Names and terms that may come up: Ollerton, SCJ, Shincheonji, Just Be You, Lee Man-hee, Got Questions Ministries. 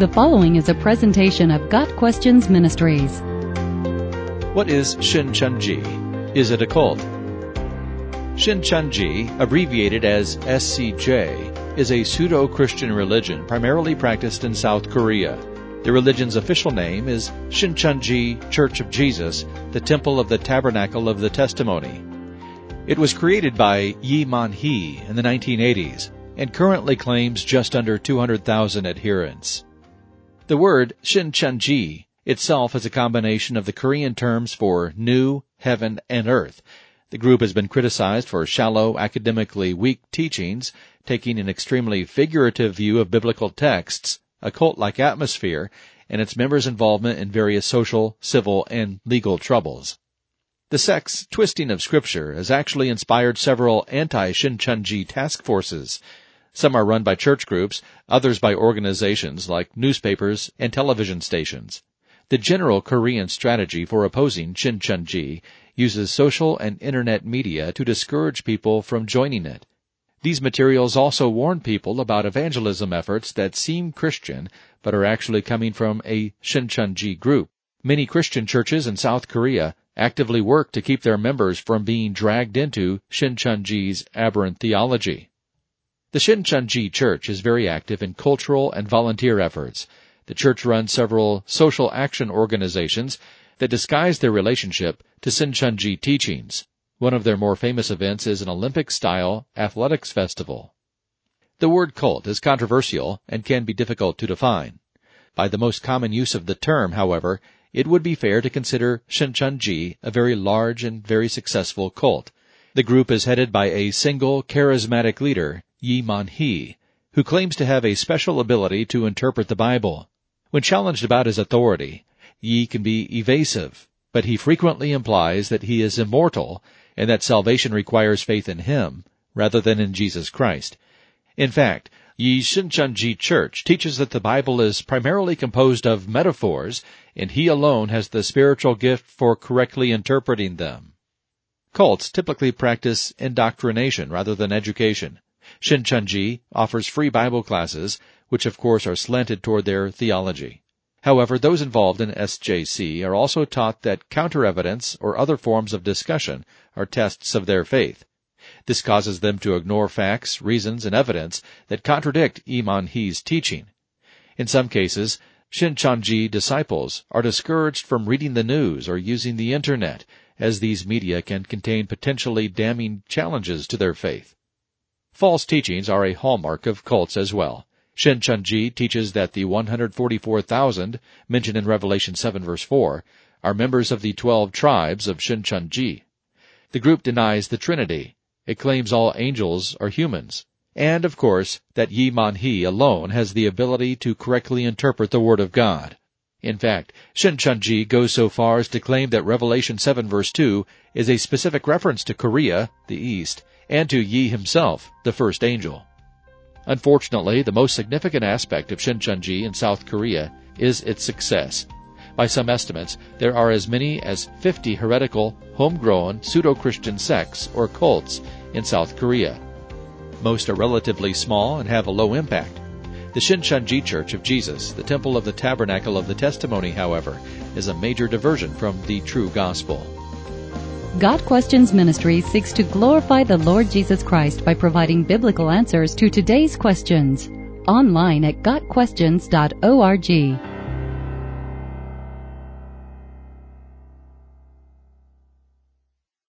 The following is a presentation of Got Questions Ministries. What is Shincheonji? Is it a cult? Shincheonji, abbreviated as SCJ, is a pseudo-Christian religion primarily practiced in South Korea. The religion's official name is Shincheonji Church of Jesus, the Temple of the Tabernacle of the Testimony. It was created by Lee Man-hee in the 1980s and currently claims just under 200,000 adherents. The word Shincheonji itself is a combination of the Korean terms for new, heaven, and earth. The group has been criticized for shallow, academically weak teachings, taking an extremely figurative view of biblical texts, a cult-like atmosphere, and its members' involvement in various social, civil, and legal troubles. The sect's twisting of Scripture has actually inspired several anti-Shincheonji task forces. Some are run by church groups, others by organizations like newspapers and television stations. The general Korean strategy for opposing Shincheonji uses social and internet media to discourage people from joining it. These materials also warn people about evangelism efforts that seem Christian but are actually coming from a Shincheonji group. Many Christian churches in South Korea actively work to keep their members from being dragged into Shincheonji's aberrant theology. The Shincheonji Church is very active in cultural and volunteer efforts. The church runs several social action organizations that disguise their relationship to Shincheonji teachings. One of their more famous events is an Olympic-style athletics festival. The word cult is controversial and can be difficult to define. By the most common use of the term, however, it would be fair to consider Shincheonji a very large and very successful cult. The group is headed by a single charismatic leader, Lee Man-hee, who claims to have a special ability to interpret the Bible. When challenged about his authority, Lee can be evasive, but he frequently implies that he is immortal and that salvation requires faith in him rather than in Jesus Christ. In fact, the Shincheonji Church teaches that the Bible is primarily composed of metaphors, and he alone has the spiritual gift for correctly interpreting them. Cults typically practice indoctrination rather than education. Shincheonji offers free Bible classes, which of course are slanted toward their theology. However, those involved in SJC are also taught that counter-evidence or other forms of discussion are tests of their faith. This causes them to ignore facts, reasons, and evidence that contradict Lee Man-hee's teaching. In some cases, Shincheonji disciples are discouraged from reading the news or using the Internet, as these media can contain potentially damning challenges to their faith. False teachings are a hallmark of cults as well. Shincheonji teaches that the 144,000, mentioned in Revelation 7 verse 4, are members of the 12 tribes of Shincheonji. The group denies the Trinity. It claims all angels are humans, and, of course, that Lee Man-hee alone has the ability to correctly interpret the Word of God. In fact, Shincheonji goes so far as to claim that Revelation 7 verse 2 is a specific reference to Korea, the East, and to Lee himself, the first angel. Unfortunately, the most significant aspect of Shincheonji in South Korea is its success. By some estimates, there are as many as 50 heretical, homegrown, pseudo-Christian sects or cults in South Korea. Most are relatively small and have a low impact. The Shincheonji Church of Jesus, the Temple of the Tabernacle of the Testimony, however, is a major diversion from the true gospel. God Questions Ministry seeks to glorify the Lord Jesus Christ by providing biblical answers to today's questions. Online at gotquestions.org.